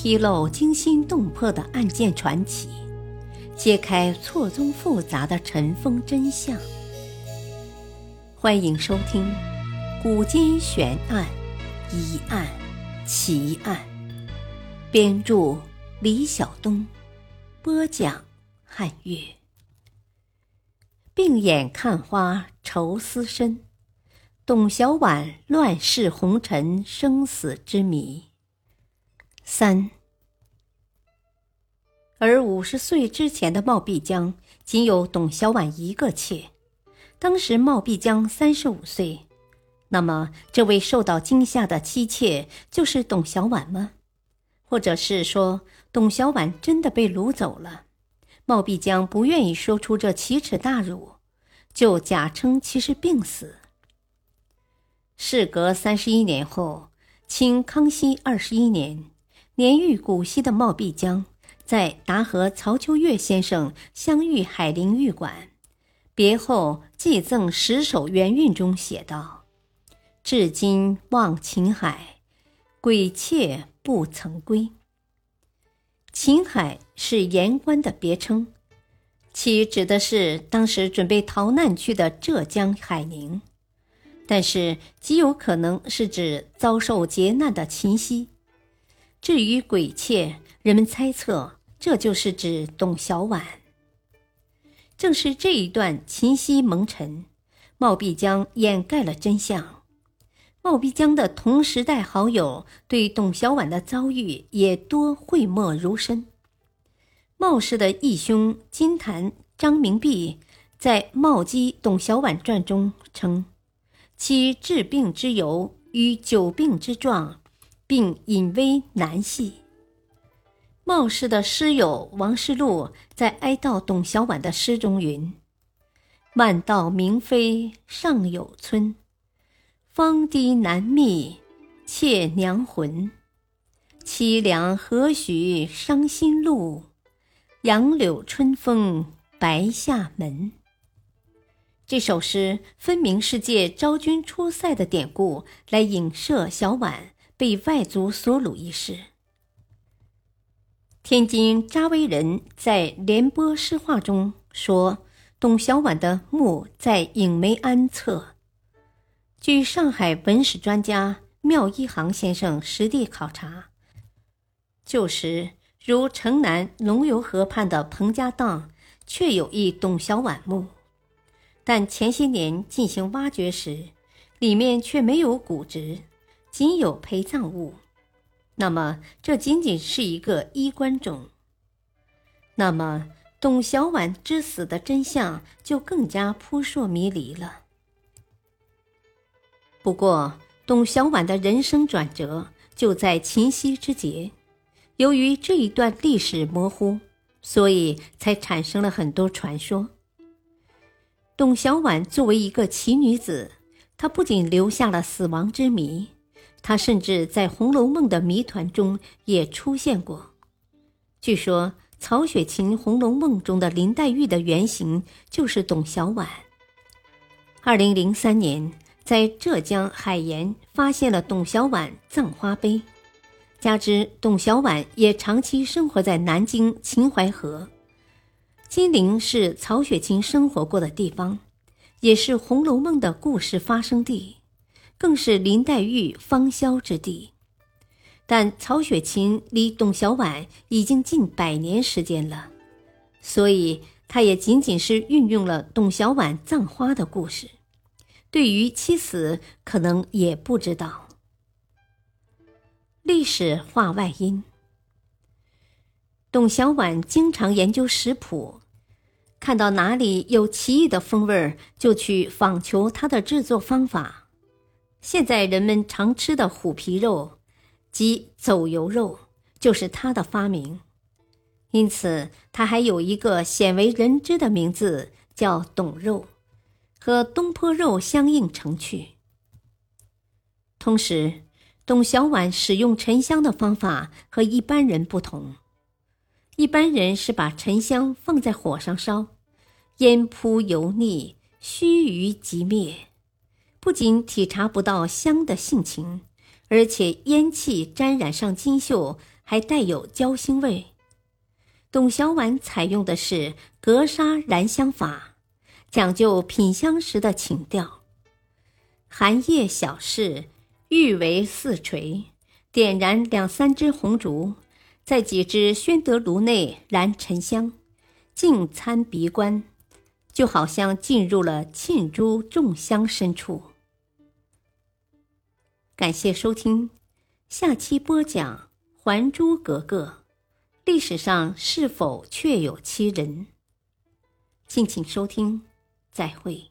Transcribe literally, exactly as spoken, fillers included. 披露惊心动魄的案件传奇，揭开错综复杂的尘封真相。欢迎收听《古今悬案、疑案、奇案》，编著李晓东，播讲汉月。病眼看花愁思深，董小宛乱世红尘生死之谜。三，而五十岁之前的冒必江仅有董小宛一个妾，当时冒必江三十五岁，那么这位受到惊吓的妻妾就是董小宛吗？或者是说，董小宛真的被掳走了？冒必江不愿意说出这奇耻大辱，就假称其是病死。事隔三十一年后，清康熙二十一年，年逾古稀的冒必江在达和曹秋月先生相遇海陵玉馆别后寄赠十首元韵中写道：至今望秦海，鬼妾不曾归。秦海是盐官的别称，其指的是当时准备逃难去的浙江海宁，但是极有可能是指遭受劫难的秦溪。至于鬼妾，人们猜测这就是指董小宛。正是这一段秦溪蒙尘，冒必江掩盖了真相。冒必江的同时代好友对董小宛的遭遇也多讳莫如深。冒氏的义兄金坛张明弼在《冒姬董小宛传》中称，其治病之由与久病之状，并隐微难细。冒氏的诗友王士禄在哀悼董小宛的诗中云：漫道明妃尚有村，芳堤难觅妾娘魂。凄凉何许伤心路，杨柳春风白下门。这首诗分明是借昭君出塞的典故来影射小宛被外族所掳一事。天津扎威人在《联播诗话》中说，董小宛的墓在影梅庵侧。据上海文史专家缪一航先生实地考察，旧时如城南龙游河畔的彭家荡确有一董小宛墓，但前些年进行挖掘时，里面却没有骨殖，仅有陪葬物。那么这仅仅是一个衣冠冢。那么董小宛之死的真相就更加扑朔迷离了。不过董小宛的人生转折就在秦溪之劫，由于这一段历史模糊，所以才产生了很多传说。董小宛作为一个奇女子，她不仅留下了死亡之谜，他甚至在《红楼梦》的谜团中也出现过。据说曹雪芹《红楼梦》中的林黛玉的原型就是董小宛。二零零三年，在浙江海盐发现了董小宛葬花碑，加之董小宛也长期生活在南京秦淮河。金陵是曹雪芹生活过的地方，也是《红楼梦》的故事发生地，更是林黛玉芳消之地。但曹雪芹离董小宛已经近百年时间了，所以他也仅仅是运用了董小宛葬花的故事，对于其死可能也不知道。历史话外音：董小宛经常研究食谱，看到哪里有奇异的风味就去访求它的制作方法。现在人们常吃的虎皮肉及走油肉就是他的发明，因此他还有一个鲜为人知的名字叫董肉，和东坡肉相映成趣。同时，董小宛使用沉香的方法和一般人不同，一般人是把沉香放在火上烧，烟扑油腻，须臾即灭，不仅体察不到香的性情，而且烟气沾染上金锈还带有焦腥味。董小宛采用的是格杀燃香法，讲究品香时的情调。寒夜小事，欲为四垂，点燃两三支红烛，在几只宣德炉内燃沉香，静参鼻观，就好像进入了沁珠众香深处。感谢收听，下期播讲《还珠格格》，历史上是否确有其人？敬请收听，再会。